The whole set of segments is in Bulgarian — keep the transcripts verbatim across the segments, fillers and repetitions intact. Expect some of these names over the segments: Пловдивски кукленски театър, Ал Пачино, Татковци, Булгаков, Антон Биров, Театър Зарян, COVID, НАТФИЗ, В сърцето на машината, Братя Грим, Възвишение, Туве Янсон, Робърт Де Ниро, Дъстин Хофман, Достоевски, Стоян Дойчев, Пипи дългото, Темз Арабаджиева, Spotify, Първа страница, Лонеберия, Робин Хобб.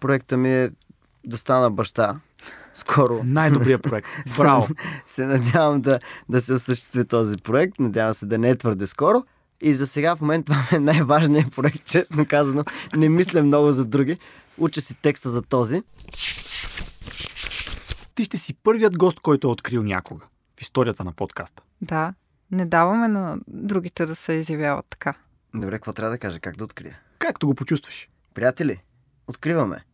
проекта ми е да стана баща. Скоро. Най-добрият проект. Браво! Се надявам да, да се осъществи този проект. Надявам се да не е твърде скоро. И за сега в момента това е най-важният проект, честно казано. Не мисля много за други. Уча си текста за този. Ти ще си първият гост, който е открил някога в историята на подкаста. Да. Не даваме на другите да се изявяват така. Добре, какво трябва да кажа? Как да открия? Както го почувстваш. Приятели, откриваме.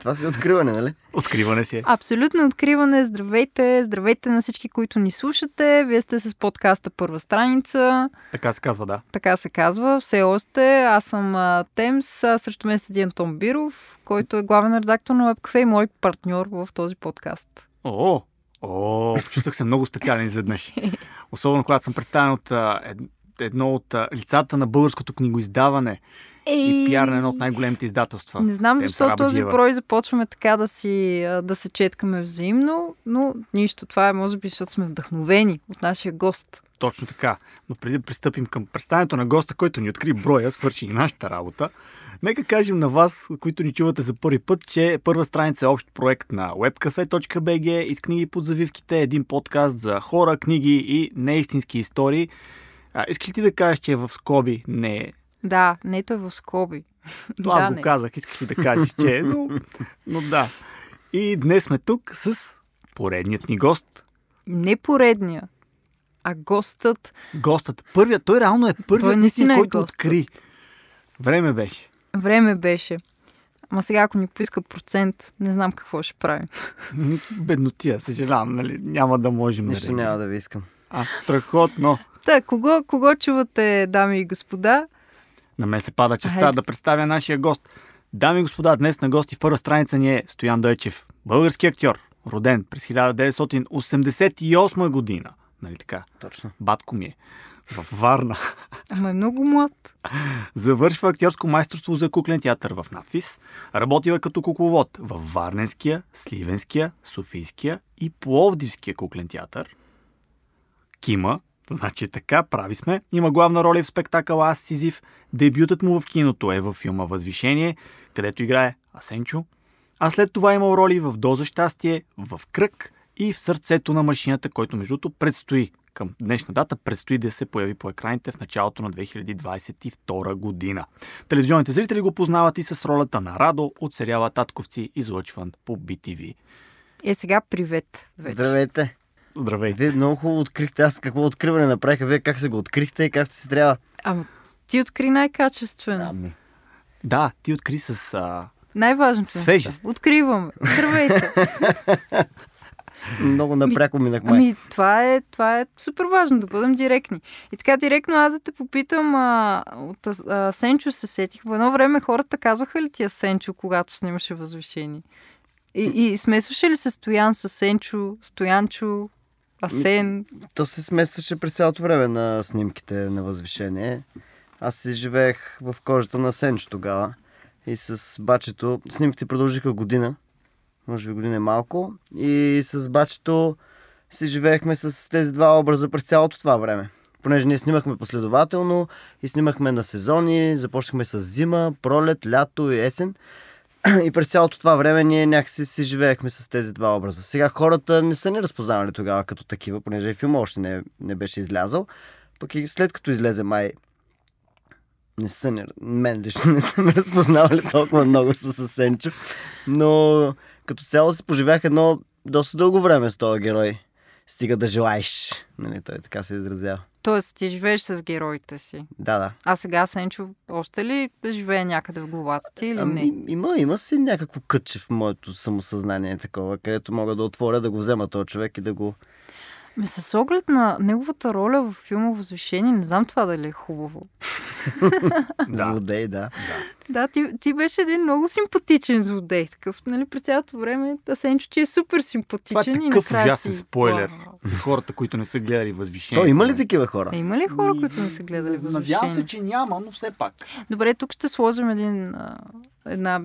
Това си откриване, нали? Откриване си е. Абсолютно откриване. Здравейте, здравейте на всички, които ни слушате. Вие сте с подкаста Първа страница. Така се казва, да. Така се казва. Все още. Аз съм а, Темс, а срещу мен седи Антон Биров, който е главен редактор на Webcafe и мой партньор в този подкаст. О, о, почувствах се много специален изведнъж. Особено когато съм представен от а, ед, едно от а, лицата на българското книгоиздаване. Ей, и пиар на едно от най-големите издателства. Не знам защо този брой започваме така да, си, да се четкаме взаимно, но нищо. Това е може би, защото сме вдъхновени от нашия гост. Точно така. Но преди да пристъпим към представянето на госта, който ни откри броя, свърши и нашата работа, нека кажем на вас, които ни чувате за първи път, че Първа страница е общ проект на webcafe точка би джи и С книги под завивките, един подкаст за хора, книги и неистински истории. А, искаш ли ти да кажеш, че в скоби не е? Да, нето е в скоби. Това да, аз го не. казах, искаш ли да кажеш, че е, но, но да. И днес сме тук с поредният ни гост. Не поредния, а гостът. Гостът. Първият, той реално е първият ни, който гостът. Откри. Време беше. Време беше. Ама сега, ако ни поискат процент, не знам какво ще правим. Беднотия, съжалявам, нали? Няма да можем. Нищо да няма да ви искам. А, страхотно. Та, кого, кого чувате, дами и господа? На мен се пада честа да представя нашия гост. Дами и господа, днес на гости в Първа страница ни е Стоян Дойчев, български актьор, роден през хиляда деветстотин осемдесет и осма година. Нали така? Точно. Батко ми е. В Варна. Ама е много млад. Завършва актьорско майсторство за куклен театър в НАТФИЗ. Работила като кукловод във Варненския, Сливенския, Софийския и Пловдивския куклен театър. Кима. Значи така, прави сме. Има главна роля в спектакъла Аз, Сизиф. Дебютът му в киното е във филма Възвишение, където играе Асенчо. А след това имал роли в Доза щастие, в Кръг и в сърцето на машината, който междуто предстои. Към днешна дата предстои да се появи по екраните в началото на две хиляди двадесет и втора година. Телевизионните зрители го познават и с ролята на Радо от сериала Татковци, излъчван по Бе Те Ве. Е, сега привет. Вече. Здравейте. Здравей. Вие много хубаво открихте. Аз какво откриване направиха? Вие как се го открихте и както си трябва? Ама ти откри най-качествено. Ами. Да, ти откри с... А... Най-важното. Свежест. Откриваме. Здравейте. Много напряко минах май. Ами, това е, това е супер важно, да бъдем директни. И така директно аз да те попитам, а, от а, Сенчо се сетих. В едно време хората казваха ли ти Сенчо, когато снимаше Възвишение? И, и смесваше ли се Стоян с Сенчо, Стоянчо? Асен. То се смесваше през цялото време на снимките на Възвишение. Аз си живеех в кожата на Сенчо тогава и с бачето. Снимките продължиха година, може би година е малко. И с бачето си живеехме с тези два образа през цялото това време. Понеже ние снимахме последователно и снимахме на сезони, започнахме с зима, пролет, лято и есен. И през цялото това време ние някакси си живеехме с тези два образа. Сега хората не са ни разпознавали тогава като такива, понеже и филма още не, не беше излязъл. Пък и след като излезе май, не са ни... Мен лично не са ме разпознавали толкова много с Сенчо. Но като цяло си поживях едно доста дълго време с този герой. Стига да желаеш. Нали, той така се изразява. Тоест ти живееш с героите си. Да, да. А сега Сенчо още ли живее някъде в главата ти или не? А, има, има си някакво кътче в моето самосъзнание такова, където мога да отворя, да го взема този човек и да го... Ме, с оглед на неговата роля в филма Възвишение, не знам това дали е хубаво. Злодей, да. Да, ти, ти беше един много симпатичен злодей. Такъв, нали, през цялото време Сенчо ти е супер симпатичен. Това е такъв ужасен спойлер за хората, които не са гледали Възвишение. То има ли такива хора? Да, има ли хора, които не са гледали Възвишение? Надявам се, че няма, но все пак. Добре, тук ще сложим един, една...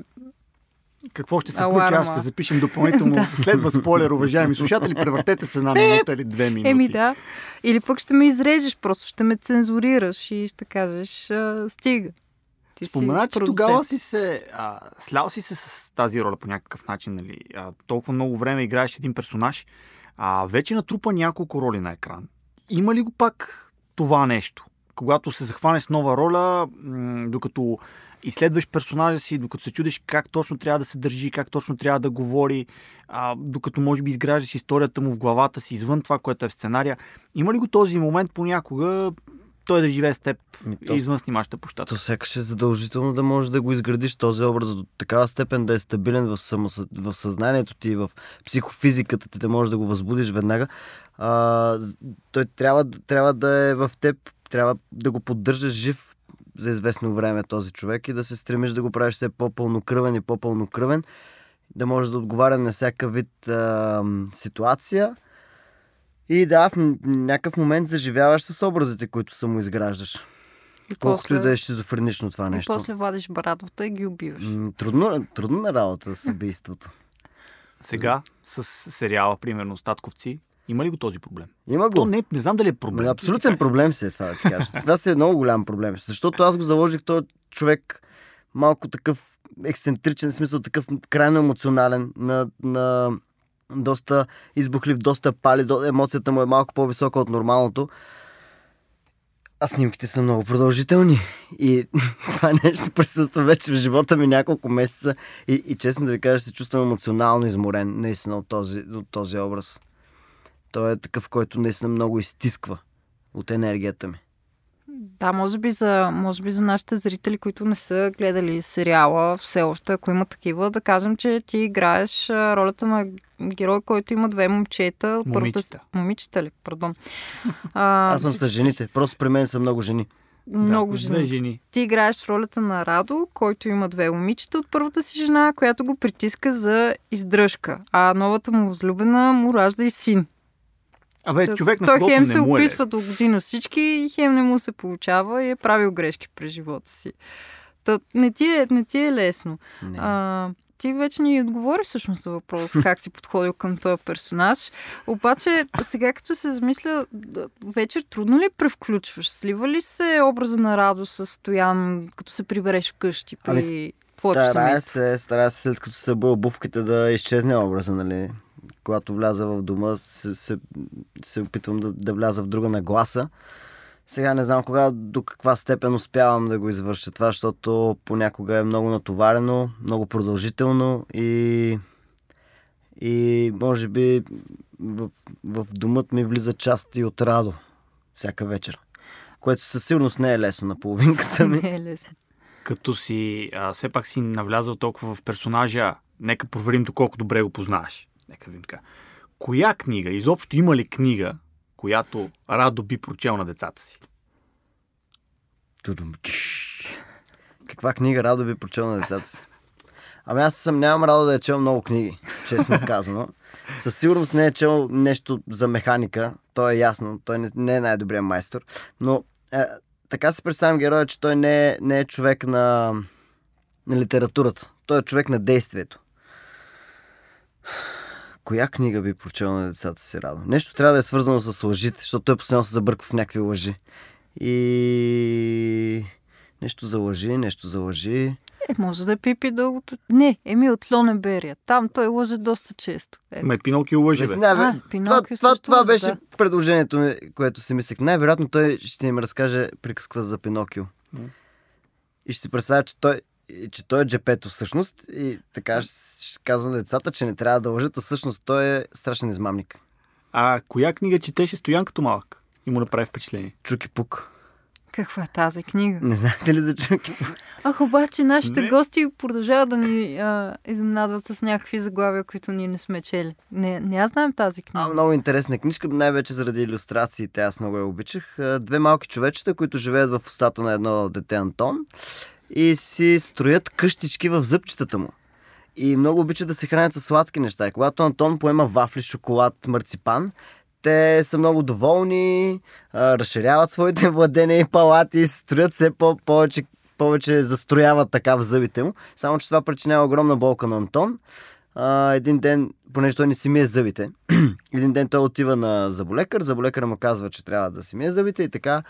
Какво ще се включи? Аз ще запишем допълнително. Да. Следва спойлер, уважаеми слушатели. Превъртете се на минута или две минути. Еми да. Или пък ще ме изрежеш, просто ще ме цензурираш и ще кажеш а, стига. Ти спомена, че тогава си се... А, слял си се с тази роля по някакъв начин, нали? А, толкова много време играеш един персонаж, а вече натрупа няколко роли на екран. Има ли го пак това нещо? Когато се захванеш с нова роля, м- докато изследваш персонажа си, докато се чудиш как точно трябва да се държи, как точно трябва да говори, а, докато може би изграждаш историята му в главата си, извън това, което е в сценария. Има ли го този момент понякога той да живее с теб то, извън снимащата площадка? То сякаш е задължително да можеш да го изградиш този образ до такава степен да е стабилен в, само, в съзнанието ти, в психофизиката ти, да можеш да го възбудиш веднага. А, той трябва, трябва да е в теб, трябва да го поддържаш жив за известно време този човек и да се стремиш да го правиш все по-пълнокръвен и по-пълнокръвен, да можеш да отговаря на всяка вид а, ситуация. И да, в някакъв момент заживяваш с образите, които само изграждаш. И колкото и да е шизофренично това нещо. И после вадиш баратовата и ги убиваш. Трудно, трудно на работа с убийството. Сега с сериала, примерно, с Татковци, има ли го този проблем? Има го. То не, не знам дали е проблем. Абсолютен проблем си е това да ти кажа. Това си е много голям проблем. Защото аз го заложих този човек малко такъв ексцентричен, в смисъл такъв крайно емоционален, на... на... доста избухлив, доста пали, емоцията му е малко по-висока от нормалното. А снимките са много продължителни. И това нещо присъства вече в живота ми няколко месеца. И, и честно да ви кажа, се чувствам емоционално изморен наистина от този, от този образ. Той е такъв, който наистина много изтисква от енергията ми. Да, може би, за, може би за нашите зрители, които не са гледали сериала все още, ако има такива, да кажем, че ти играеш ролята на герой, който има две момчета. От момичета. Първата... Момичета ли? Пардон. А, Аз съм с жените. Просто при мен са много жени. Много да, жени. жени. Ти играеш ролята на Радо, който има две момичета от първата си жена, която го притиска за издръжка. А новата му възлюбена му ражда и син. Абе, човек на той хем се опитва до година всички и хем не му се получава и е правил грешки през живота си. Та, не, ти е, не ти е лесно. А, ти вече ни отговори всъщност за въпрос как си подходил към този персонаж. Обаче сега като се замисля, вечер трудно ли превключваш? Слива ли се образа на Радост с Стоян, като се прибереш вкъщи при ами, твоето семейство? Се, стара се след като се бъл обувките да изчезне образа, нали? Когато вляза в дома, се, се, се опитвам да, да вляза в друга нагласа. Сега не знам кога, до каква степен успявам да го извърша това, защото понякога е много натоварено, много продължително и, и може би в, в домът ми влиза части от Радо всяка вечер, което със сигурност не е лесно на половинката ми. Не е лесно. Като си, а, все пак си навлязал толкова в персонажа, нека проверим доколко добре го познаваш. Нека видим така. Коя книга, изобщо има ли книга, която Радо би прочел на децата си? Каква книга Радо би прочел на децата си? Ами аз съм нямам Радо да е чел много книги, честно казано. Със сигурност не е чел нещо за механика, то е ясно, той не е най-добрият майстор, но е, така си представям героя, че той не е, не е човек на, на литературата, той е човек на действието. Коя книга би прочел на децата си Радо? Нещо трябва да е свързано с лъжите, защото той постоянно се забърква в някакви лъжи. И... Нещо за лъжи, нещо за лъжи... Е, може да е Пипи дългото... Не, еми от Лонеберия. Там той лъже доста често. Е. Ме Пиноккио лъже, бе. Не, бе. А, Пиноккио това това, това лъже, беше да. Предложението ми, което си мислех. Най-вероятно той ще им разкаже приказка за Пиноккио. Mm. И ще си представя, че той... че той е джепето всъщност и така ще казвам на децата, че не трябва да лъжат, а всъщност той е страшен измамник. А коя книга четеше Стоян като малък? И му направи впечатление. Чуки Пук. Каква е тази книга? Не знаете ли за Чуки Пук? Ах, обаче нашите не. Гости продължават да ни а, изненадват с някакви заглавия, които ние не сме чели. Не, не аз знаем тази книга. А, много интересна книжка, най-вече заради илюстрациите, аз много я обичах. Две малки човечета, които живеят в устата на едно дете Антон. И си строят къщички в зъбчетата му. И много обичат да се хранят със сладки неща. И когато Антон поема вафли, шоколад, марципан, те са много доволни, разширяват своите владения и палати, строят все повече, повече застрояват така в зъбите му. Само, че това причинява огромна болка на Антон. Един ден, понеже той не си мие зъбите, един ден той отива на заболекар, заболекарът му казва, че трябва да си мие зъбите и така...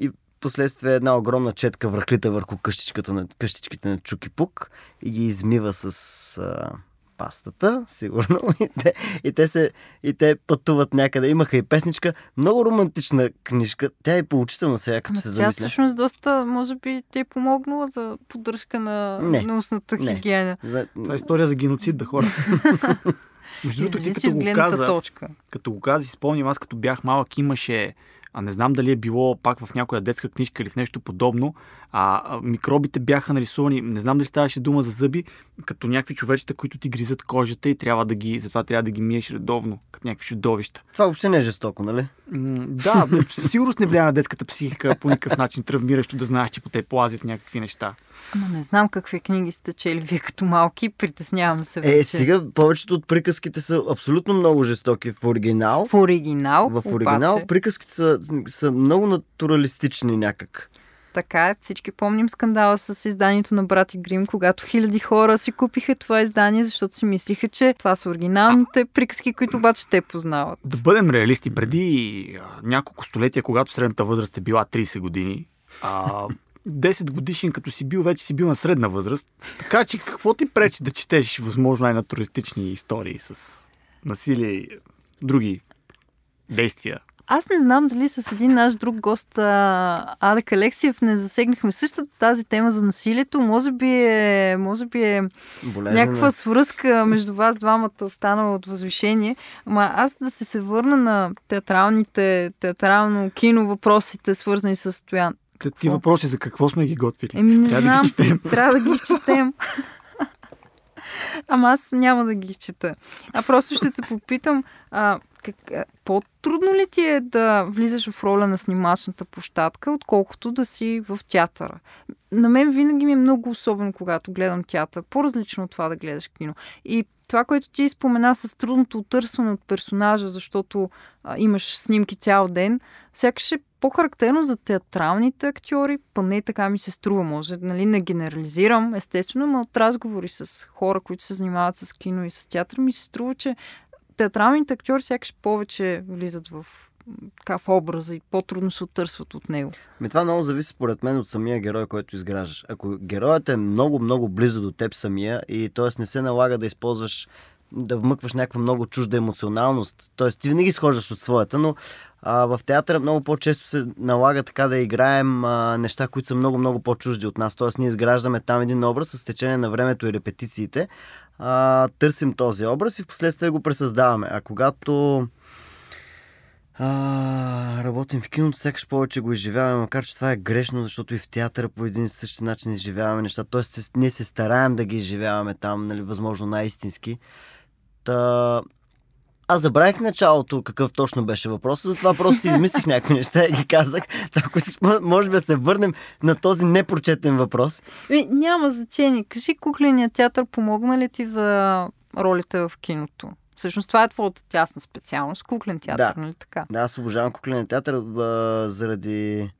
И последствие една огромна четка връхлита върху къщичката на, къщичките на Чуки Пук и ги измива с а, пастата, сигурно. И те, и, те се, и те пътуват някъде. Имаха и песничка. Много романтична книжка. Тя е поучителна сега, като се замисля. Тя всъщност доста, може би, те е помогнала за поддръжка на научната хигиена. За... Това е история за геноцид, бе, хора. Между другото, ти като го каза, точка. като го каза, си спомням, аз като бях малък имаше, а не знам дали е било пак в някоя детска книжка или в нещо подобно, а микробите бяха нарисувани, не знам дали ставаше дума за зъби, като някакви човечета, които ти гризат кожата и трябва да ги, затова трябва да ги миеш редовно, като някакви чудовища. Това въобще не е жестоко, нали? М- да, със сигурност не влия на детската психика по никакъв начин, травмиращо да знаеш, че по те плазят някакви неща. Ама не знам какви книги сте чели вие като малки, притеснявам се вече. Е, стига, повечето от приказките са абсолютно много жестоки в оригинал. В оригинал? В оригинал обаче приказките са, са много натуралистични някак. Така, всички помним скандала с изданието на Братя Грим, когато хиляди хора си купиха това издание, защото си мислиха, че това са оригиналните приказки, които обаче те познават. Да бъдем реалисти, преди няколко столетия, когато средната възраст е била трийсет години, а... десет годишен като си бил, вече си бил на средна възраст. Така че какво ти пречи да четеш възможно най-натуралистични истории с насилие и други действия? Аз не знам дали с един наш друг гост, Алек Алексиев, не засегнахме същата тази тема за насилието. Може би е, може би е някаква свръзка между вас двамата останала от Възвишение. Ама аз да се се върна на театралните, театрално кино въпросите, свързани с Стоян. Ти въпроси за какво сме ги готвили. Еми не трябва знам, да трябва да ги изчетем. Ама аз няма да ги изчета. А просто ще те попитам, а, как, по-трудно ли ти е да влизаш в роля на снимачната площадка, отколкото да си в театъра? На мен винаги ми е много особено, когато гледам театър. По-различно от това да гледаш кино. И това, което ти спомена с трудното отърсване от персонажа, защото а, имаш снимки цял ден, сякаш е по-характерно за театралните актьори, поне така ми се струва, може, нали, не генерализирам, естествено, но от разговори с хора, които се занимават с кино и с театър, ми се струва, че театралните актьори сякаш повече влизат в така в образа и по-трудно се оттърсват от него. Ами това много зависи според мен от самия герой, който изграждаш. Ако героят е много-много близо до теб самия и т.е. не се налага да използваш, да вмъкваш някаква много чужда емоционалност, т.е. ти винаги схождаш от своята, но а, в театъра много по-често се налага така да играем а, неща, които са много-много по-чужди от нас, т.е. ние изграждаме там един образ с течение на времето и репетициите, а, търсим този образ и в последствие го пресъздаваме. А когато А, работим в киното, сякаш повече го изживяваме, макар че това е грешно, защото и в театъра по един и същи начин изживяваме неща. Тоест, ние се стараем да ги изживяваме там, нали, възможно най-истински. Та... Аз забравих началото какъв точно беше въпросът, затова просто си измислих някакви неща и ги казах. Ако си, може би да се върнем на този непрочетен въпрос. И, няма значение. Кажи, кукленият театър помогна ли ти за ролите в киното? Всъщност това е твоята тясна специалност, куклен театър, да, нали така? Да, аз обожавам куклен театър а, заради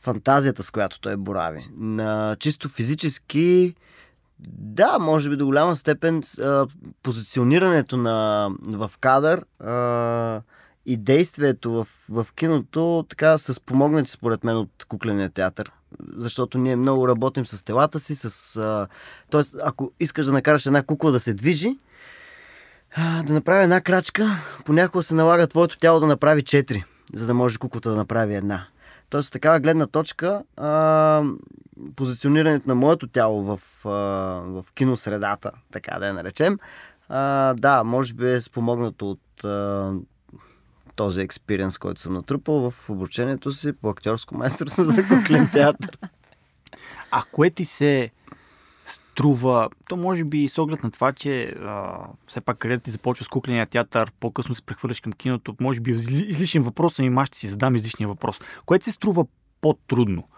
фантазията, с която той борави. На чисто физически, да, може би до голяма степен а, позиционирането на, в кадър а, и действието в, в киното така са спомогнати според мен от кукления театър. Защото ние много работим с телата си, с... А, тоест, ако искаш да накараш една кукла да се движи, да направи една крачка, понякога се налага твоето тяло да направи четири, за да може куклата да направи една. Тоест, такава гледна точка, а, позиционирането на моето тяло в, а, в киносредата, така да я наречем, а, да, може би е спомогнато от а, този експириенс, който съм натрупал в обучението си по актьорско майсторство за куклен театър. А кое ти се струва, то може би с оглед на това, че а, все пак кариерата ти започва с кукления театър, по-късно се прехвърляш към киното, може би излишен въпрос, ами аз ще си задам излишния въпрос. Което се струва по-трудно?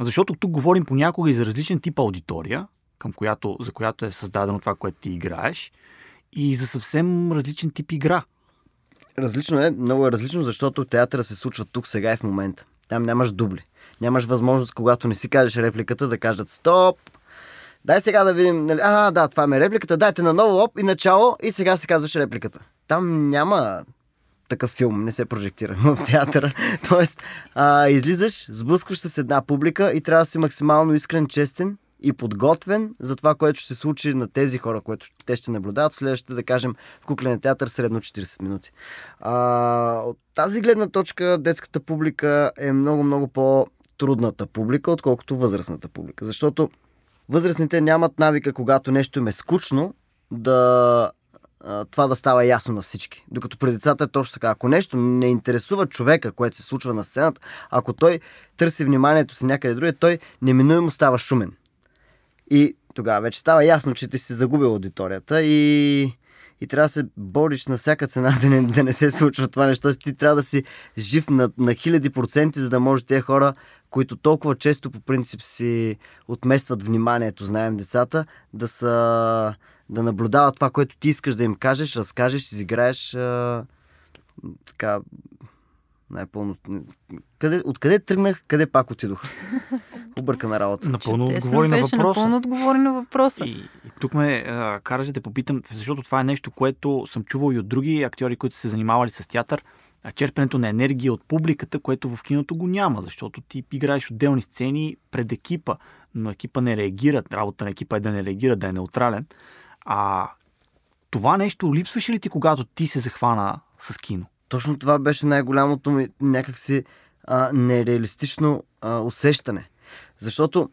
Защото тук говорим понякога и за различен тип аудитория, към която, за която е създадено това, което ти играеш, и за съвсем различен тип игра. Различно е, много е различно, защото театъра се случва тук, сега и в момента. Там нямаш дубли. Нямаш възможност, когато не си кажеш репликата, да кажат стоп, дай сега да видим, нали, а, да, това ми е репликата, дайте на ново лоб и начало и сега се казваше репликата. Там няма такъв филм не се прожектира в театъра. Тоест, а, излизаш, сблъскваш с една публика и трябва да си максимално искрен, честен и подготвен за това, което ще се случи на тези хора, което те ще наблюдават в следващите, да кажем, в куклен театър средно четирийсет минути. А, от тази гледна точка детската публика е много-много по-трудната публика, отколкото възрастната публика. Защото възрастните нямат навика, когато нещо им е скучно, да... това да става ясно на всички. Докато при децата е точно така. Ако нещо не интересува човека, което се случва на сцената, ако той търси вниманието си някъде друге, той неминуемо става шумен. И тогава вече става ясно, че ти си загубил аудиторията и, и трябва да се бориш на всяка цена да не, да не се случва това нещо. Ти трябва да си жив на, на хиляди проценти, за да може тези хора, които толкова често по принцип си отместват вниманието, знаем децата, да са... да наблюдава това, което ти искаш да им кажеш, разкажеш, изиграеш а, така най-пълно... Къде, откъде тръгнах, къде пак отидох? Объркана работа. Напълно отговори на въпроса. Напълно отговори на въпроса. И, и тук ме а, караш да те попитам, защото това е нещо, което съм чувал и от други актьори, които са се занимавали с театър. А черпенето на енергия от публиката, което в киното го няма, защото ти играеш отделни сцени пред екипа, но екипа не реагира. Работа на екипа е да не реагира, да е неутрален. А това нещо липсваше ли ти, когато ти се захвана с кино? Точно това беше най-голямото ми някакси а, нереалистично а, усещане. Защото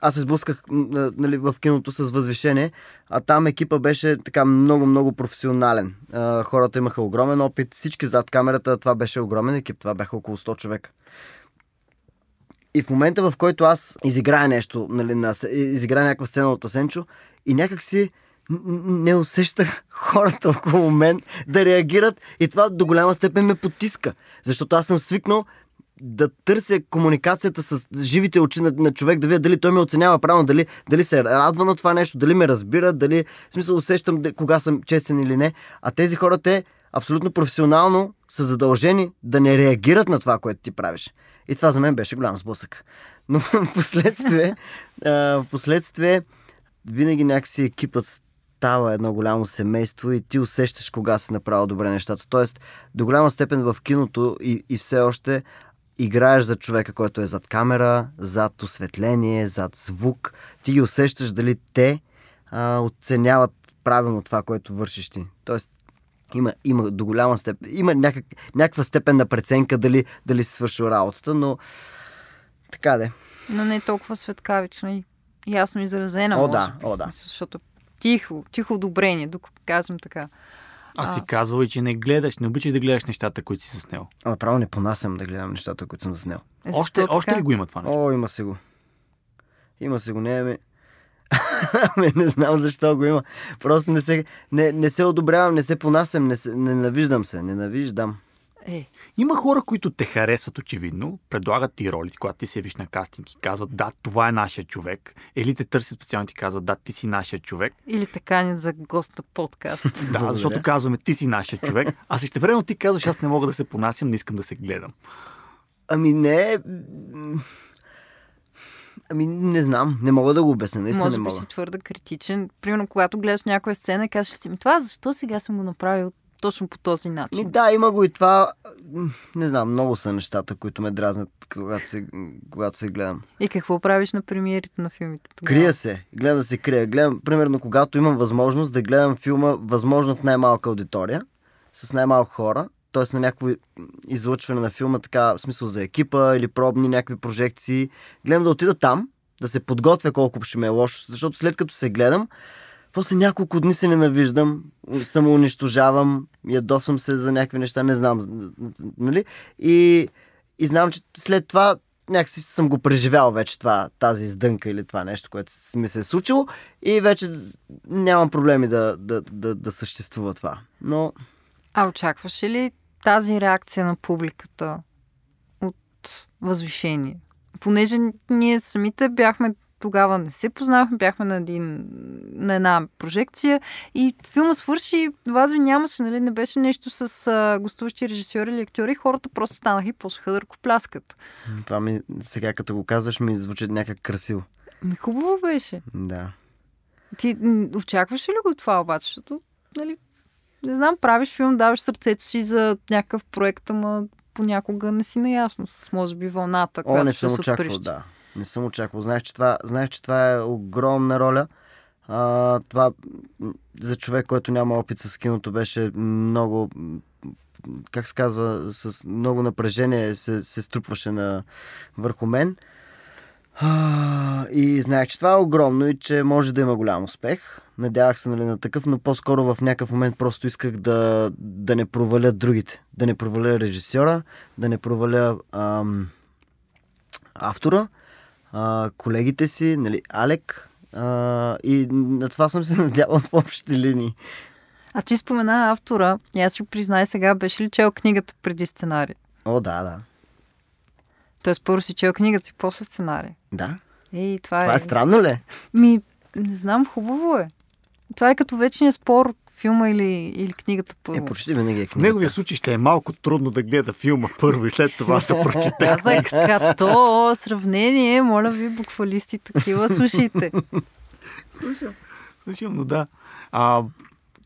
аз се сблъсках а, нали, в киното с Възвишение, а там екипа беше така много-много професионален. А, хората имаха огромен опит, всички зад камерата, това беше огромен екип, това бяха около сто човека. И в момента, в който аз изиграя нещо, нали, на, изиграя някаква сцена от Асенчо и някакси не усещах хората около мен да реагират и това до голяма степен ме потиска. Защото аз съм свикнал да търся комуникацията с живите очи на, на човек, да видя дали той ме оценява правилно, дали, дали се радва на това нещо, дали ме разбира, дали в смисъл усещам кога съм честен или не. А тези хора, те абсолютно професионално са задължени да не реагират на това, което ти правиш. И това за мен беше голям сблъсък. Но в последствие, в последствие винаги някакси екипът става едно голямо семейство и ти усещаш кога си направил добре нещата. Тоест, до голяма степен в киното и, и все още играеш за човека, който е зад камера, зад осветление, зад звук. Ти ги усещаш дали те а, оценяват правилно това, което вършиш ти. Тоест, има, има до голяма степен, има някак, някаква степен на преценка дали, дали си свършил работата, но така де. Но не е толкова светкавична и ясно изразена. О, да, о, да. Защото Тихо, тихо одобрение, докато казвам така. Аз а... си казвал и, че не гледаш, не обичаш да гледаш нещата, които си заснел. А, направо не понасям да гледам нещата, които съм заснел. Е, още, още ли го има това нещо? О, има си го. Има си го, не ами... ами не знам защо го има. Просто не се, не, не се одобрявам, не се понасям, не, се, не навиждам се, не навиждам. Е. Има хора, които те харесват очевидно, предлагат ти роли, когато ти се явиш на кастинг и казват, да, това е нашия човек. Или те търсят специално ти казват, да, ти си нашия човек. Или те канят за госта подкаст. Да, благодаря. Защото казваме, ти си нашия човек, а същевременно ти казваш, аз не мога да се понасям, не искам да се гледам. Ами не... Ами не знам, не мога да го обясня, наистина не мога. Може би си твърда критичен. Примерно, когато гледаш някоя сцена и кажеш си, ми това защо сега съм го направил точно по този начин. И да, има го и това. Не знам, много са нещата, които ме дразнят, когато се, когато се гледам. И какво правиш на премиерите на филмите тогава? Крия се. Гледам да се крия. Гледам, примерно, когато имам възможност да гледам филма, възможно в най-малка аудитория, с най-малко хора, т.е. на някакво излъчване на филма, така, в смисъл за екипа или пробни някакви прожекции. Гледам да отида там, да се подготвя колко ще ме е лошо, защото след като се гледам, после няколко дни се ненавиждам, самоунищожавам, ядосвам се за някакви неща, не знам, нали? И, и знам, че след това някакси съм го преживял вече това, тази издънка или това нещо, което ми се е случило и вече нямам проблеми да, да, да, да съществува това. Но... А очакваше ли тази реакция на публиката от Възвишение? Понеже ние самите бяхме тогава не се познавахме, бяхме на, един, на една прожекция и филма свърши, Вазви нямаше, нали, не беше нещо с а, гостуващи режисьори или актьори, хората просто станаха и почнаха да ръкопляскат. Това ми, сега като го казваш, ми звучи някак красиво. Ми хубаво беше. Да. Ти очакваше ли го това обаче, защото, нали, не знам, правиш филм, даваш сърцето си за някакъв проект, ама понякога не си наясно с, може би, вълната, О, която ще се отприщи. Да. Не съм очаквал. Знаеш, че това, знаеш, че това е огромна роля. А, това за човек, който няма опит с киното, беше много, как се казва, с много напрежение се, се струпваше на, върху мен. А, и знаех, че това е огромно и че може да има голям успех. Надявах се, нали, на такъв, но по-скоро в някакъв момент просто исках да, да не проваля другите. Да не проваля режисьора, да не проваля ам, автора, а, колегите си, нали, Алек. А, и на това съм се надявал в общите линии. А ти спомена автора, и аз ще признай сега, беше ли чел книгата преди сценария? О, да, да. Тоест първо си чел книгата и после сценария. Да. И това, това е... е странно ли? Ми, не знам, хубаво е. Това е като вечния спор, филма или, или книгата първо. Е, почти винаги е книгата. В неговия случай ще е малко трудно да гледа филма първо и след това да прочете. Казах, като сравнение, моля ви, буквалисти такива, слушайте. Слушам, слушам, но да. А,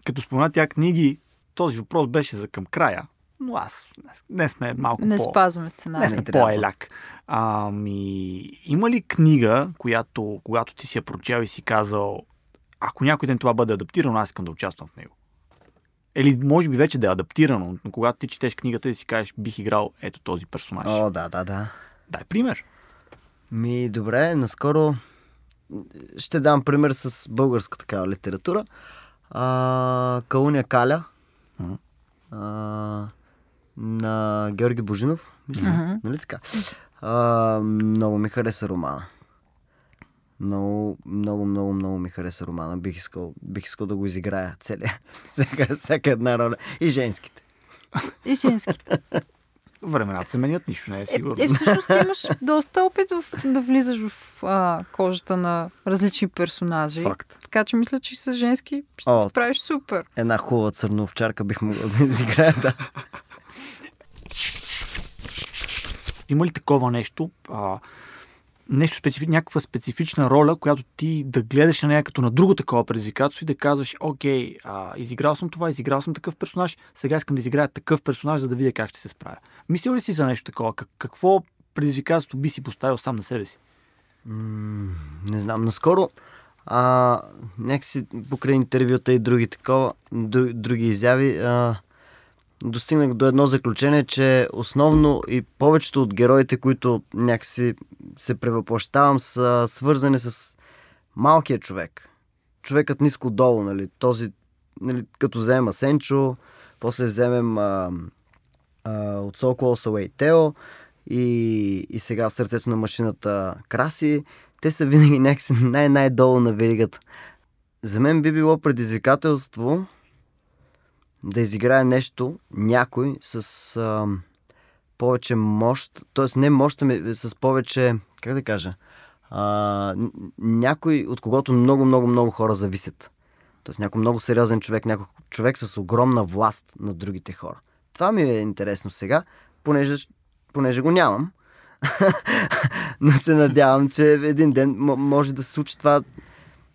като спомена тя книги, този въпрос беше за към края. Но аз, не сме малко не по... Не спазваме сценария. Не сме по-еляк. Ами, има ли книга, която, когато ти си я прочел и си казал, ако някой ден това бъде адаптирано, аз искам да участвам в него? Или може би вече да е адаптирано, но когато ти четеш книгата и си кажеш, бих играл ето този персонаж. О, да, да, да. Дай пример. Ми, добре, наскоро ще дам пример с българска такава литература. А, Калуния Каля. Ага. А, на Георги Божинов, мисля, mm-hmm. нали така? А, много ми хареса романа. Много, много, много, много ми хареса романа. Бих искал, бих искал да го изиграя целия. Всяка, всяка една роля. И женските. И женските. Времената се менят, нищо не е сигурно. Е, е, всъщност имаш доста опит в, да влизаш в а, кожата на различни персонажи. Факт. Така че мисля, че с женски ще О, се справиш супер. Една хубава църновчарка бих могъл да изиграя, да. Има ли такова нещо? А, нещо специфи, някаква специфична роля, която ти да гледаш на нея като на друго такова предизвикателство и да казваш, окей, а, изиграл съм това, изиграл съм такъв персонаж, сега искам да изиграя такъв персонаж, за да видя как ще се справя. Мислил ли си за нещо такова? Какво предизвикателство би си поставил сам на себе си? М- не знам. Наскоро а, някакси покрай интервюта и други такова, дру, други изяви, а, достигнах до едно заключение, че основно и повечето от героите, които някакси се превъплащавам, са свързани с малкия човек. Човекът ниско долу, нали? Този, нали, като взема Сенчо, после вземем а, а, от So Close Away Тео и, и сега в сърцето на машината Краси. Те са винаги някакси най-най-долу на веригата. За мен би било предизвикателство да изиграе нещо, някой с а, повече мощ, т.е. не мощта ми, с повече, как да кажа, а, някой, от когото много, много, много хора зависят. Т.е. някой много сериозен човек, някой човек с огромна власт над другите хора. Това ми е интересно сега, понеже, понеже го нямам, но се надявам, че един ден може да се случи това,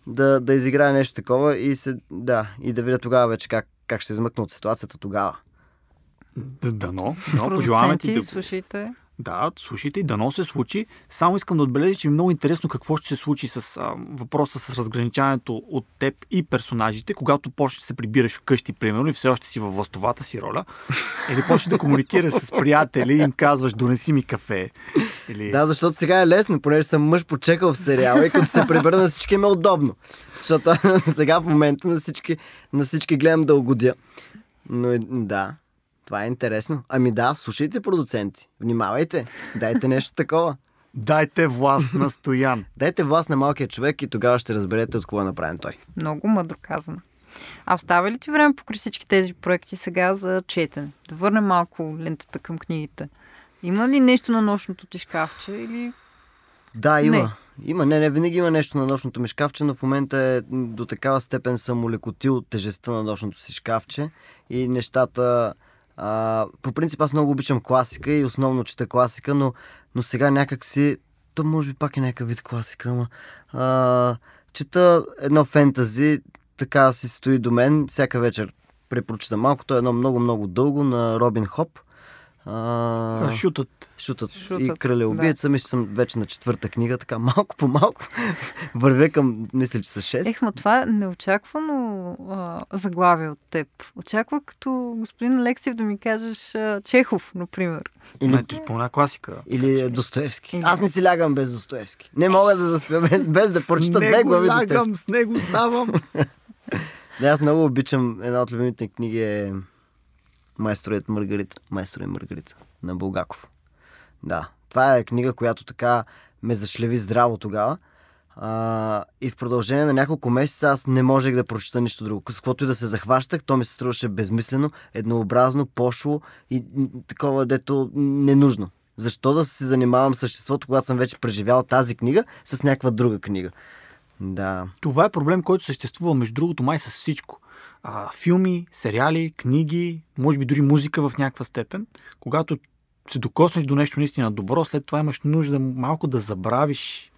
да, да изиграе нещо такова и, се, да, и да видя тогава вече как как ще измъкна от ситуацията тогава. Дано. Да, пожелаваме ти да... слушайте. Да, слушайте и дано се случи. Само искам да отбележа, че е много интересно какво ще се случи с а, въпроса с разграничаването от теб и персонажите, когато почнеш да се прибираш вкъщи, примерно, и все още си във властовата си роля. Или почнеш да комуникираш с приятели и им казваш, донеси ми кафе. Или... Да, защото сега е лесно, понеже съм мъж почекал в сериала и като се прибера на всички им е удобно. Защото сега в момента на всички, на всички гледам да угодя. Но да... Това е интересно. Ами да, слушайте, продуценти. Внимавайте. Дайте нещо такова. Дайте власт на Стоян. Дайте власт на малкия човек и тогава ще разберете от кого е направен той. Много мъдро казано. А остава ли ти време покрай всички тези проекти сега за четене? Да върнем малко лентата към книгите. Има ли нещо на нощното ти шкафче или... Да, има. Не. Има, не, не, винаги има нещо на нощното ми шкафче, но в момента е, до такава степен съм улекотил тежестта на нощното си шкафче и нещата... А, по принцип аз много обичам класика и основно чета класика, но, но сега някак си, то може би пак е някакъв вид класика, ама а, чета едно фентази, така си стои до мен, всяка вечер препрочита малко. То е едно много-много дълго на Робин Хобб. А... Шутът. Шутът. Шутът и Кралеубиеца. Да. Мисля, съм вече на четвърта книга, така малко по малко вървя към, мисля, че са шест. Ех, но това е неочаквано а, заглавие от теб. Очаква като господин Алексиев да ми кажеш а, Чехов, например. Или не, ти спомена класика. Или че... Достоевски. Или... Аз не си лягам без Достоевски. Не мога да заспя без, без да прочета две глави Достоевски. Лягам, с него ставам. Да, аз много обичам. Една от любимите книги е Мастер и Маргарита. Мастер и Маргарита на Булгаков. Да. Това е книга, която така ме зашлеви здраво тогава. А, и в продължение на няколко месеца аз не можех да прочета нищо друго. С каквото и да се захващах, то ми се струваше безмислено, еднообразно, пошло и такова, дето ненужно. Защо да се занимавам с съществото, когато съм вече преживял тази книга с някаква друга книга? Да. Това е проблем, който съществува между другото май с всичко. А, филми, сериали, книги, може би дори музика в някаква степен. Когато се докоснеш до нещо наистина добро, след това имаш нужда малко да забравиш,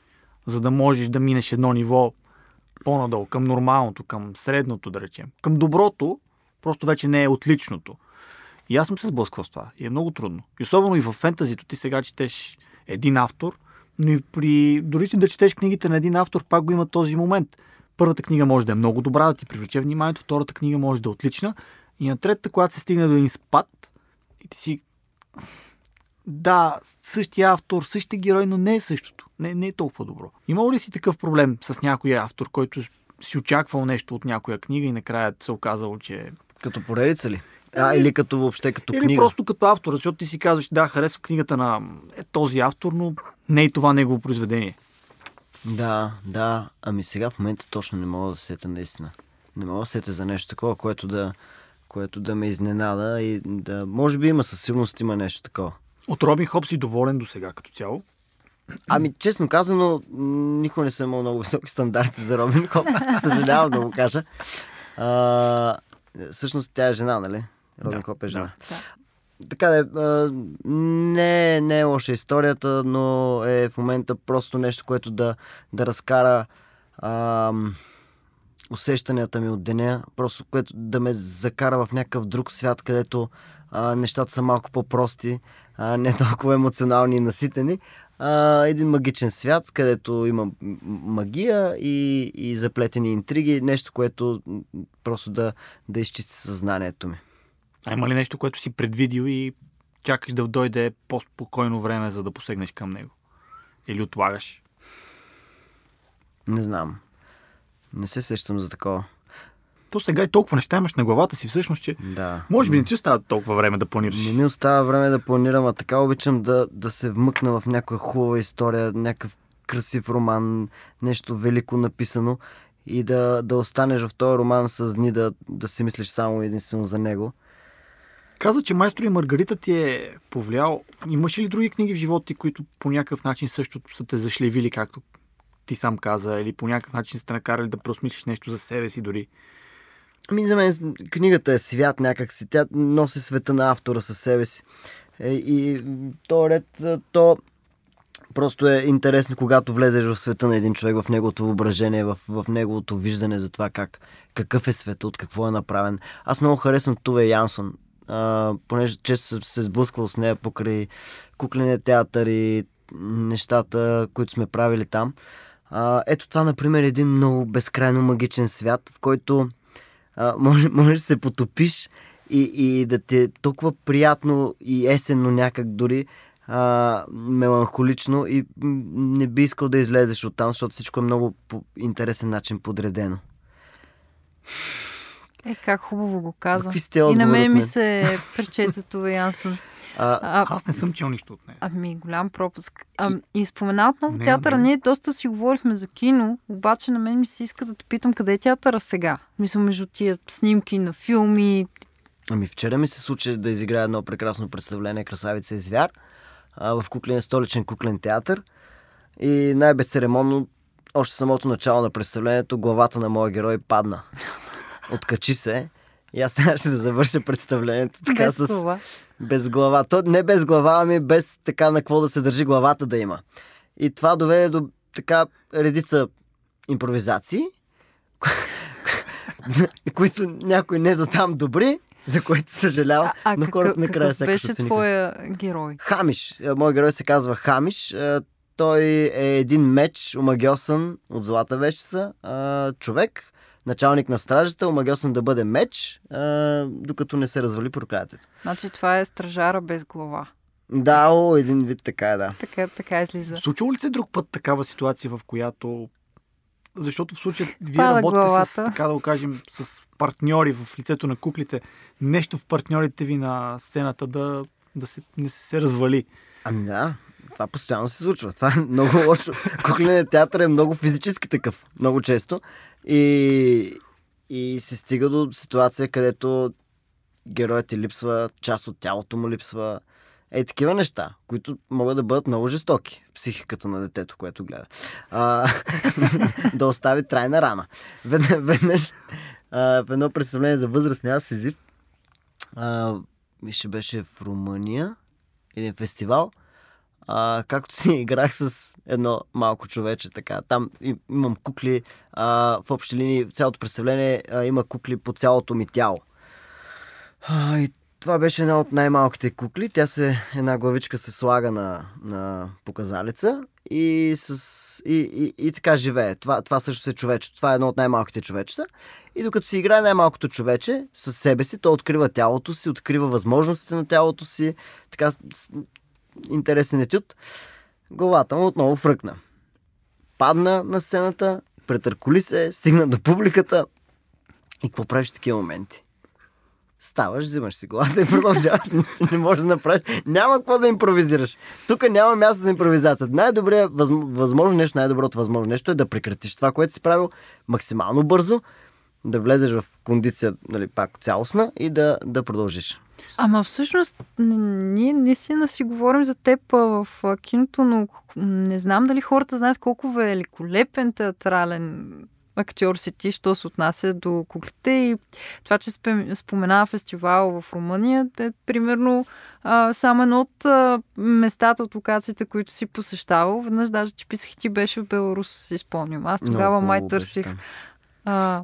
за да можеш да минеш едно ниво по-надолу, към нормалното, към средното, да речем. Към доброто, просто вече не е отличното. И аз съм се сблъсквал с това. И е много трудно. И особено и в фентазито. Ти сега четеш един автор, но и при... дори да четеш книгите на един автор, пак го има този момент. Първата книга може да е много добра, да ти привлече вниманието, втората книга може да е отлична и на третата, когато се стигне до един спад и ти си да, същия автор, същия герой, но не е същото. Не, не е толкова добро. Имал ли си такъв проблем с някой автор, който си очаквал нещо от някоя книга и накрая се оказало, че... Като поредица ли? А, или като въобще като или книга? Или просто като автор, защото ти си казваш, да, харесва книгата на е, този автор, но не и това негово произведение. Да, да. Ами сега в момента точно не мога да се сетя наистина. Не мога да се сетя за нещо такова, което да, което да ме изненада и да... Може би има, със сигурност има нещо такова. От Робин Хобб си доволен до сега като цяло? Ами честно казано, никога не съм имал много високи стандарти за Робин Хобб. Съжалявам да го кажа. А, всъщност тя е жена, нали? Робин да, Хобб е жена. Да. Така да е, не, не е лоша историята, но е в момента просто нещо, което да, да разкара а, усещанията ми от деня, просто което да ме закара в някакъв друг свят, където а, нещата са малко по-прости, а, не толкова емоционални и наситени. А, един магичен свят, където има магия и, и заплетени интриги, нещо, което просто да, да изчисти съзнанието ми. А има ли нещо, което си предвидил и чакаш да дойде по-спокойно време, за да посегнеш към него? Или отлагаш? Не знам. Не се сещам за такова. То сега и толкова неща имаш на главата си всъщност, че да. Може би не ти остава толкова време да планираш. Не ми остава време да планирам, а така обичам да, да се вмъкна в някаква хубава история, някакъв красив роман, нещо велико написано и да, да останеш в този роман с дни да, да си мислиш само единствено за него. Каза, че Майстор и Маргарита ти е повлиял. Имаш ли други книги в живота ти, които по някакъв начин също са те зашлевили, както ти сам каза, или по някакъв начин сте накарали да просмислиш нещо за себе си дори? Ами за мен книгата е свят някакси. Тя носи света на автора със себе си. И то ред, то просто е интересно, когато влезеш в света на един човек, в неговото въображение, в, в неговото виждане за това как, какъв е света, от какво е направен. Аз много харесвам Туве Янсон. Uh, понеже често съм се сблъсквал с нея покрай кукления театър и нещата, които сме правили там. Uh, ето това, например, е един много безкрайно магичен свят, в който uh, може, можеш да се потопиш и, и да ти е толкова приятно и есенно някак дори uh, меланхолично и не би искал да излезеш оттам, защото всичко е много по интересен начин подредено. Е, как хубаво го каза. И на мен ми се пречета Туве Янсон. А, а, аз не съм чел нищо от нея. Ами, голям пропуск. А, и, и спомена отново театъра. Не, не. Ние доста си говорихме за кино, обаче на мен ми се иска да те питам къде е театъра сега. Мисля, между тия снимки на филми. Ами, вчера ми се случи да изиграя едно прекрасно представление Красавица и звяр а, в куклен, столичен куклен театър. И най-безцеремонно, още самото начало на представлението, главата на моя герой падна. Откачи се и аз трябваше да завърша представлението така без с... без глава. То не без глава, ами без така на какво да се държи главата да има. И това доведе до така редица импровизации, които някои не до там добри, за които съжалявам, а, но хората накрая всяка беше твоя герой? Хамиш. Мой герой се казва Хамиш. Той е един меч, омагьосан от Злата вещица. Човек, началник на стражата, омагьосан да бъде меч, докато не се развали проклятието. Значи това е стражара без глава. Да, о, един вид така е, да. Така, така излиза. Случва ли се друг път такава ситуация, в която... Защото в случая вие Пада работите главата. С, така да го кажем, с партньори в лицето на куклите. Нещо в партньорите ви на сцената да, да се, не се развали. Ами да, това постоянно се случва. Това е много лошо. Кукленият театър е много физически такъв, много често. И, и се стига до ситуация, където героят ти липсва, част от тялото му липсва. Е, такива неща, които могат да бъдат много жестоки в психиката на детето, което гледа. А, да остави трайна рана. Веднъж а, в едно представление за възрастни, аз Сизиф, мисля, беше в Румъния, един фестивал, а, както си играх с едно малко човече, така. Там имам кукли, а, в общи линии, в цялото представление а, има кукли по цялото ми тяло. А, и това беше една от най-малките кукли. Тя се, една главичка се слага на, на показалица и, с, и, и, и така живее. Това, това също се човече. Това е едно от най-малките човечета. И докато си играе най-малкото човече със себе си, то открива тялото си, открива възможностите на тялото си. Така интересен етюд. Главата му отново фръкна. Падна на сцената, претърколи се, стигна до публиката. И какво правиш в такива моменти? Ставаш, взимаш си главата и продължаваш. Не можеш да направиш. Няма какво да импровизираш. Тук няма място за импровизация. Най-добрият възможно нещо, най-доброто възможно нещо е да прекратиш това, което си правил максимално бързо, да влезеш в кондиция, нали, пак цялостна и да, да продължиш. Ама всъщност ние наистина си говорим за теб в киното, но не знам дали хората знаят колко великолепен театрален актьор си ти, що се отнася до куклите, и това, че споменава фестивал в Румъния, е примерно а, само едно от а, местата, от локациите, които си посещавал. Веднъж даже ти писах, ти беше в Беларус, си спомням. Аз тогава май търсих а,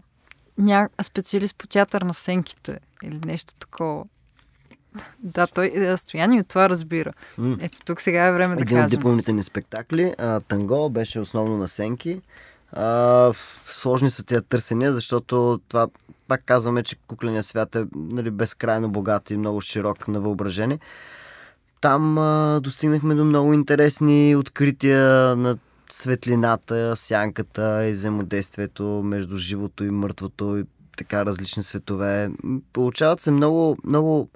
ня... специалист по театър на сенките или нещо такова. Да, той Стоян и от това разбира. М. Ето тук сега е време да кажем. Един от дипломните ни спектакли, а, танго, беше основно на сенки. Uh, сложни са тия търсения, защото това, пак казваме, че кукленият свят е, нали, безкрайно богат и много широк на въображение. Там uh, достигнахме до много интересни открития на светлината, сянката и взаимодействието между живото и мъртвото и така различни светове. Получават се много, много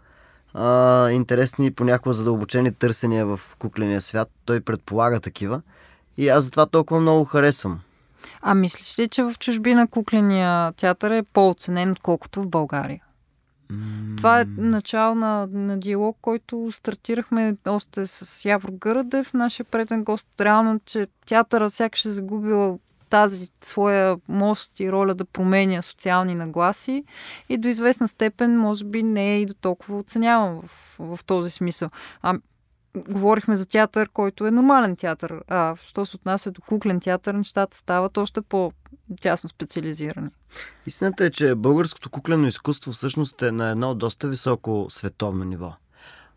uh, интересни и понякога задълбочени търсения в кукления свят. Той предполага такива и аз затова толкова много харесвам. А мислиш ли, че в чужбина кукления театър е по-оценен, отколкото в България? Mm. Това е начало на, на диалог, който стартирахме още с Явор Гърдев, нашия преден гост. Реално, че театъра сякаш е загубила тази своя мощ и роля да променя социални нагласи и до известна степен, може би, не е и до толкова оценяван в, в този смисъл. А говорихме за театър, който е нормален театър. А що се отнася до куклен театър, нещата стават още по-тясно специализирани. Истината е, че българското куклено изкуство всъщност е на едно доста високо световно ниво.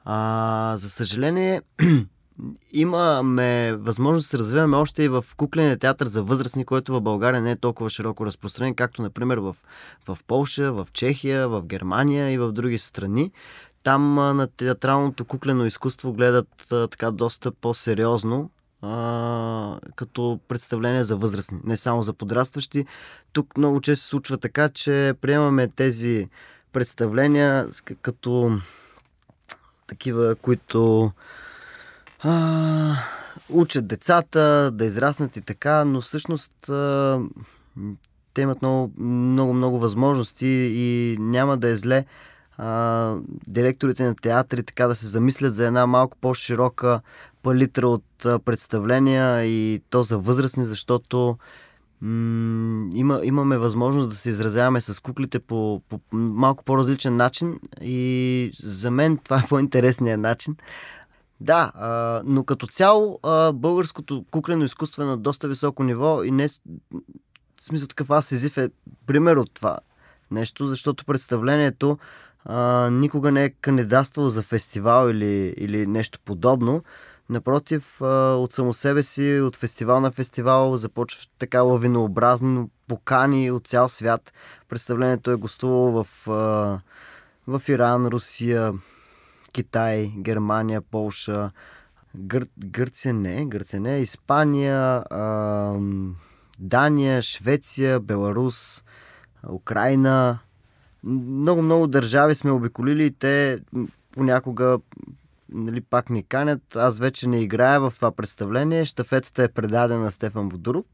А, за съжаление, имаме възможност да се развиваме още и в кукления театър за възрастни, който в България не е толкова широко разпространен, както, например, в, в Полша, в Чехия, в Германия и в други страни. Там на театралното куклено изкуство гледат а, така доста по-сериозно а, като представление за възрастни, не само за подрастващи. Тук много често се случва така, че приемаме тези представления като такива, които а, учат децата да израснат и така, но всъщност а, те имат много, много, много възможности и няма да е зле Uh, директорите на театри така да се замислят за една малко по-широка палитра от uh, представления и то за възрастни, защото м- има, имаме възможност да се изразяваме с куклите по, по малко по-различен начин и за мен това е по-интересният начин. Да, uh, но като цяло uh, българското куклено изкуство е на доста високо ниво и не в смисъл такъв аз Сизиф е пример от това. нещо, защото представлението а, никога не е кандидатствало за фестивал или, или нещо подобно. Напротив, а, от само себе си, от фестивал на фестивал започва така лавинообразно покани от цял свят. Представлението е гостувало в, а, в Иран, Русия, Китай, Германия, Полша, Гър... Гърция не, Гърция не, Испания, а... Дания, Швеция, Беларус, Украйна. Много-много държави сме обиколили и те понякога, нали, пак ни канят. Аз вече не играя в това представление. Щафетата е предадена на Стефан Водоро.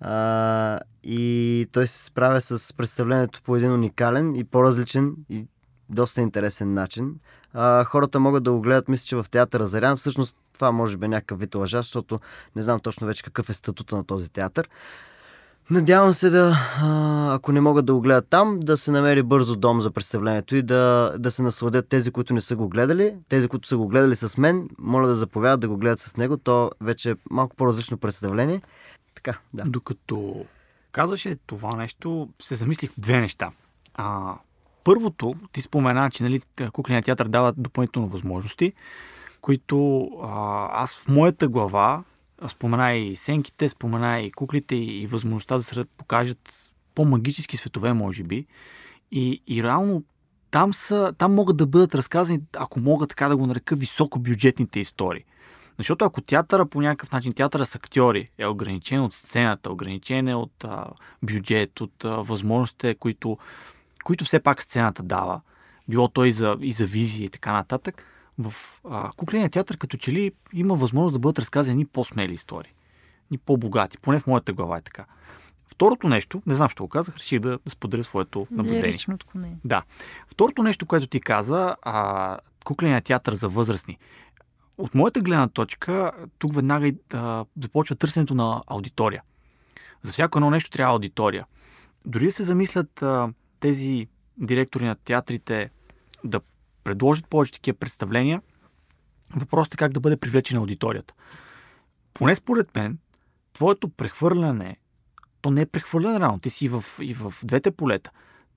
А... И той се справя с представлението по един уникален и по-различен и доста интересен начин. А, хората могат да го гледат, мисля, че в Театъра Зарян. Всъщност това може би е някакъв вид лъжа, защото не знам точно вече какъв е статута на този театър. Надявам се да, а, ако не могат да го гледат там, да се намери бързо дом за представлението и да, да се насладят тези, които не са го гледали. Тези, които са го гледали с мен, моля да заповядат да го гледат с него. То вече е малко по-различно представление. Така, да. Докато казваше това нещо, се замислих две неща. А... Първото, ти спомена, че, нали, кукления театър дава допълнително възможности, които а, аз в моята глава спомена и сенките, спомена и куклите и възможността да се покажат по-магически светове, може би. И, и реално там, са, там могат да бъдат разказани, ако мога така да го нарека, високобюджетните истории. Защото ако театъра по някакъв начин, театъра с актьори е ограничен от сцената, ограничен е от а, бюджет, от а, възможностите, които... които все пак сцената дава, било то и за, и за визия и така нататък, в а, кукления театър като че ли има възможност да бъдат разказани по-смели истории, ни по-богати, поне в моята глава е така. Второто нещо, не знам, що го казах, реших да споделя своето наблюдение. Лирично отклонение. Да. Второто нещо, което ти каза, а, кукления театър за възрастни. От моята гледна точка, тук веднага а, започва търсенето на аудитория. За всяко едно нещо трябва аудитория. Дори да се замислят... А, тези директори на театрите да предложат повече такива представления, въпросът е как да бъде привлечена аудиторията. Поне според мен, твоето прехвърляне, то не е прехвърляне рано, ти си и в, и в двете полета.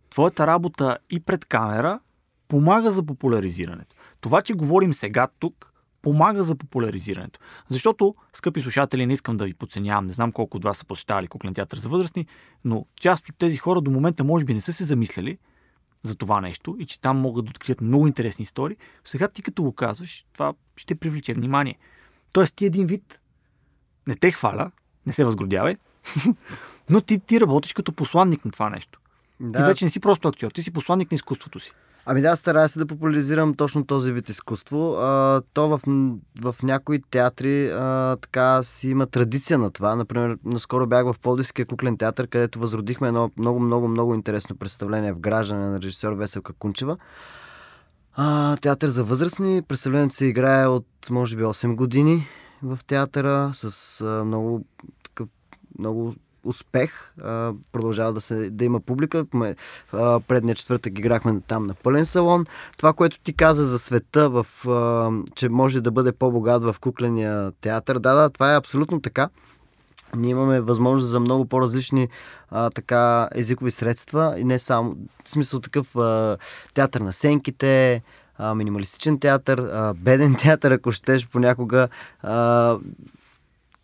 Твоята работа и пред камера помага за популяризирането. Това, че говорим сега тук, помага за популяризирането. Защото, скъпи слушатели, не искам да ви подценявам, не знам колко от вас са посещавали куклен театър за възрастни, но част от тези хора до момента може би не са се замисляли за това нещо и че там могат да открият много интересни истории. Сега ти като го казваш, това ще привлече внимание. Тоест ти един вид, не те хваля, не се възгордявай, но ти, ти работиш като посланник на това нещо. Да. Ти вече не си просто актьор, ти си посланник на изкуството си. Ами да, старая се да популяризирам точно този вид изкуство. А, то в, в някои театри а, така си има традиция на това. Например, наскоро бях в Пловдивския куклен театър, където възродихме едно много-много-много интересно представление в Граждане на режисьор Веселка Кунчева. А, театър за възрастни. Представлението се играе от, може би, осем години в театъра с а, много такъв, много... успех. А, продължава да, се, да има публика. А, предния четвъртък играхме там на пълен салон. Това, което ти каза за света, в, а, че може да бъде по-богат в кукления театър, да, да, това е абсолютно така. Ние имаме възможност за много по-различни а, така, езикови средства и не само, в смисъл такъв а, театър на сенките, а, минималистичен театър, а, беден театър, ако щеш понякога а,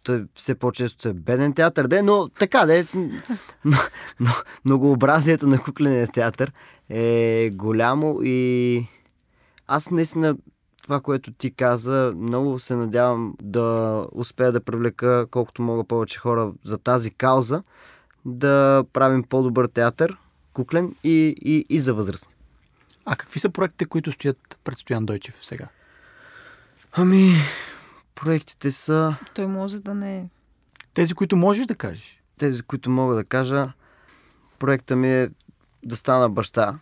той все по-често е беден театър, де, но така де, но, но, многообразието на кукления театър е голямо и аз наистина това, което ти каза, много се надявам да успея да привлека колкото мога повече хора за тази кауза, да правим по-добър театър, куклен и, и, и за възрастни. А какви са проектите, които стоят пред Стоян Дойчев сега? Ами... Проектите са... Той може да не е. Тези, които можеш да кажеш. Тези, които мога да кажа. Проектът ми е да стана баща.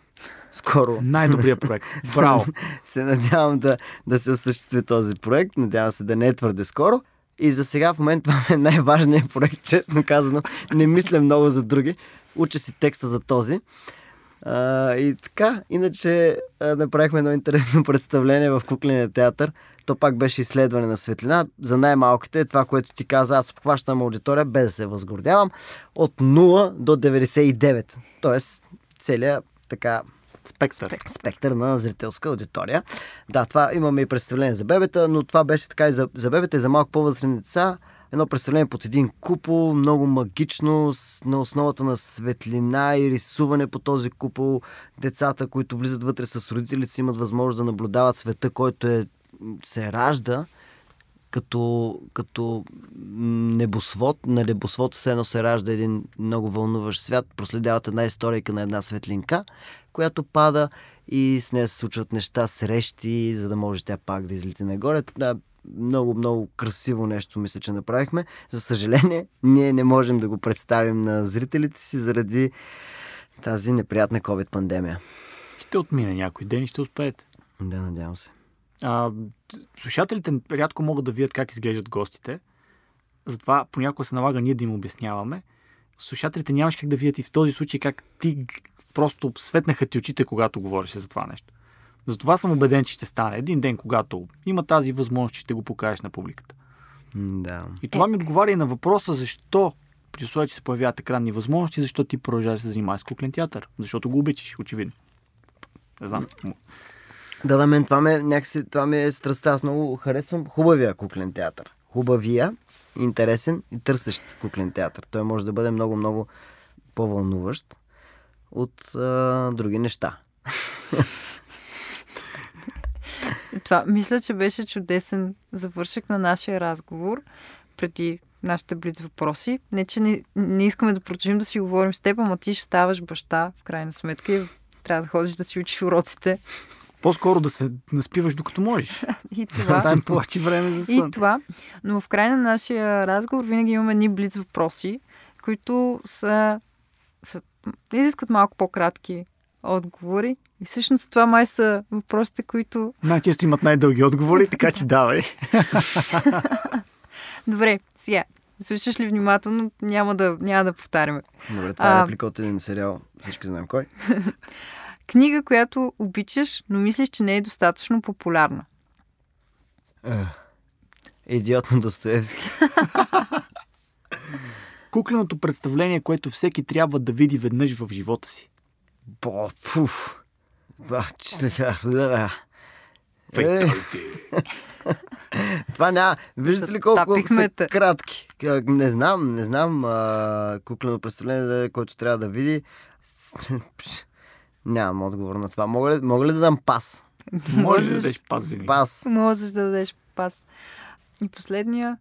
Скоро. Най-добрият проект. Браво! Се надявам да, да се осъществи този проект. Надявам се да не е твърде скоро. И за сега в момента това е най-важният проект, честно казано. Не мисля много за други. Уча си текста за този. Uh, и така, иначе uh, направихме едно интересно представление в кукления театър. То пак беше изследване на светлина. За най-малките е това, което ти каза. Аз обхващам аудитория, без да се възгордявам, от нула до деветдесет и девет. Тоест целия така... Спектър. Спектър. Спектър на зрителска аудитория. Да, това имаме и представление за бебета, но това беше така и за, за бебета и за малко по-възрастни деца. Едно представление под един купол, много магично, на основата на светлина и рисуване по този купол. Децата, които влизат вътре с родителите, имат възможност да наблюдават света, който е, се ражда като, като небосвод. На небосвод все едно се ражда един много вълнуващ свят. Проследяват една историка на една светлинка, която пада и с нея се случват неща, срещи, за да може тя пак да излети нагоре. Да, много, много красиво нещо мисля, че направихме. За съжаление, ние не можем да го представим на зрителите си заради тази неприятна COVID пандемия. Ще отмине някой ден и ще успеете. Да, надявам се. А, слушателите рядко могат да видят как изглеждат гостите. Затова понякога се налага ние да им обясняваме. Слушателите нямаш как да видят и в този случай как ти просто светнаха ти очите, когато говореше за това нещо. Затова съм убеден, че ще стане един ден, когато има тази възможност, че ще го покажеш на публиката. Да. И това ми отговаря и на въпроса, защо при условие, че се появяват екранни възможности, защо ти продължаваш да се занимаваш с куклен театър. Защото го обичаш, очевидно. Не знам. Да, да, мен това ме, някакси, това ме е страстта. Аз много харесвам хубавия куклен театър. Хубавия, интересен и търсещ куклен театър. Той може да бъде много-много по-вълнуващ от а, други неща. Това, мисля, че беше чудесен завършек на нашия разговор преди нашите блиц въпроси. Не, че не, не искаме да продължим да си говорим с теб, ама ти ще ставаш баща в крайна сметка и трябва да ходиш да си учиш уроците. По-скоро да се наспиваш докато можеш. И това. Там повече време за сън. И това. Но в края на нашия разговор винаги имаме едни блиц въпроси, които са, са изискват малко по-кратки отговори. И всъщност това май са въпросите, които... Най-често имат най-дълги отговори, така че давай. Добре, сега. Слушаш ли внимателно? Няма да, няма да повтаряме. Добре, това е реплика от един сериал. Всички знаем кой. Книга, която обичаш, но мислиш, че не е достатъчно популярна. Идиот на Достоевски. Кукленото представление, което всеки трябва да види веднъж в живота си. Бо, пуф. Това няма. Виждате ли колко са кратки? Не знам, не знам. Куклено представление, което трябва да види. Нямам отговор на това. Мога ли, мога ли да дам пас? Можеш да дадеш пас винаги. Пас. Можеш да дадеш пас. И последния.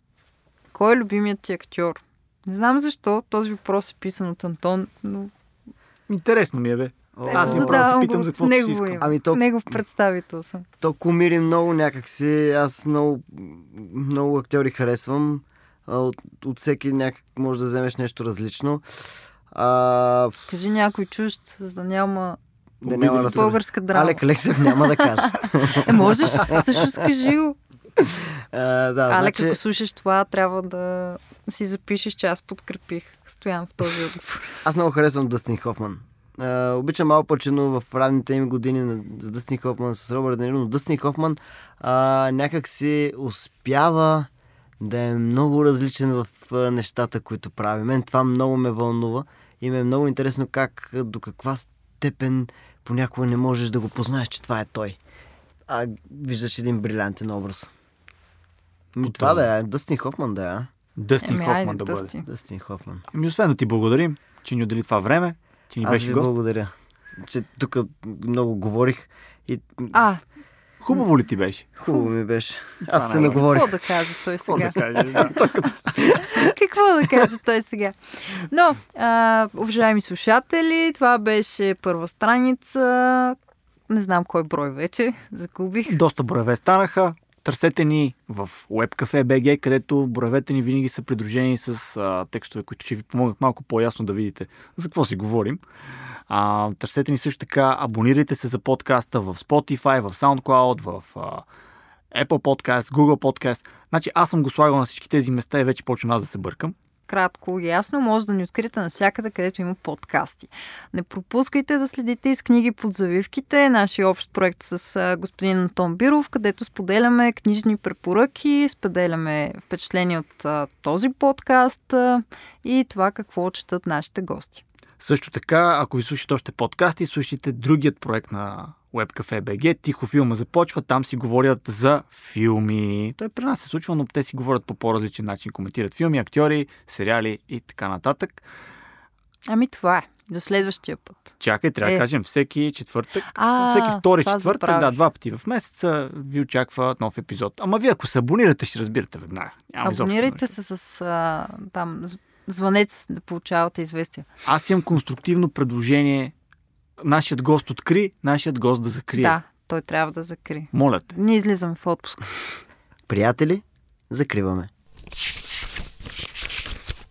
Кой е любимият ти актьор? Не знам защо този въпрос е писан от Антон, но... Интересно ми е, бе. Аз не право се питам за каквото си искам. Ами то... Негов представител съм. То кумири много някакси. Аз много, много актьори харесвам. От, от всеки някак може да вземеш нещо различно. А... Кажи някой чужд, за да няма... Да няма българска драма. Алек Алексев няма да кажа. Е, можеш? Също скажи го. А, да, Алек, значи... ако слушаш това, трябва да си запишеш, че аз подкрепих Стоян в този отговор. Аз много харесвам Дъстин Хофман. А, обичам Ал Пачино в ранните им години на Дъстин Хофман с Робърт Де Ниро, но Дъстин Хофман а, някак си успява да е много различен в а, нещата, които прави. Мен това много ме вълнува. И ме е много интересно как, до каква степен понякога не можеш да го познаеш, че това е той. А виждаш един брилянтен образ. Ми това, това да е, Дъстин Хофман да е. Дъстин Еми, Хофман да Дъстин. бъде. Дъстин Хофман. Ами освен да ти благодарим, че ни отдели това време, че ни Аз беше гост. Аз ви благодаря, че тук много говорих. И... А, хубаво ли ти беше? Хубаво ми беше. Аз се наговорих. Какво да кажа той сега? Какво да кажа той сега? Но, а, уважаеми слушатели, това беше първа страница. Не знам кой брой вече. Загубих. Доста броеве станаха. Търсете ни в Webcafe.bg, където броевете ни винаги са придружени с а, текстове, които ще ви помогнат малко по-ясно да видите за какво си говорим. А, търсете ни също така, абонирайте се за подкаста в Spotify, в SoundCloud, в а, Apple Podcast, Google Podcast. Значи аз съм го слагал на всички тези места и вече почвам аз да се бъркам. Кратко и ясно, може да ни откриете навсякъде, където има подкасти. Не пропускайте да следите и с книги под завивките, нашия общ проект с господин Антон Биров, където споделяме книжни препоръки, споделяме впечатления от а, този подкаст а, и това какво четат нашите гости. Също така, ако ви слушате още подкасти, слушайте другият проект на Webcafe.bg, Тихо филма започва, там си говорят за филми. Той при нас се случва, но те си говорят по по-различен начин. Коментират филми, актьори, сериали и така нататък. Ами това е. До следващия път. Чакай, трябва е. да кажем всеки четвъртък, а, всеки втори четвъртък, да, два пъти в месеца ви очаква нов епизод. Ама вие ако се абонирате, ще разбирате веднага. Няма Абонирайте изобщо, се с а, там звънец да получавате известия. Аз имам конструктивно предложение. Нашият гост откри, нашият гост да закрие. Да, той трябва да закри. Моля те. Ние излизаме в отпуск. Приятели, закриваме.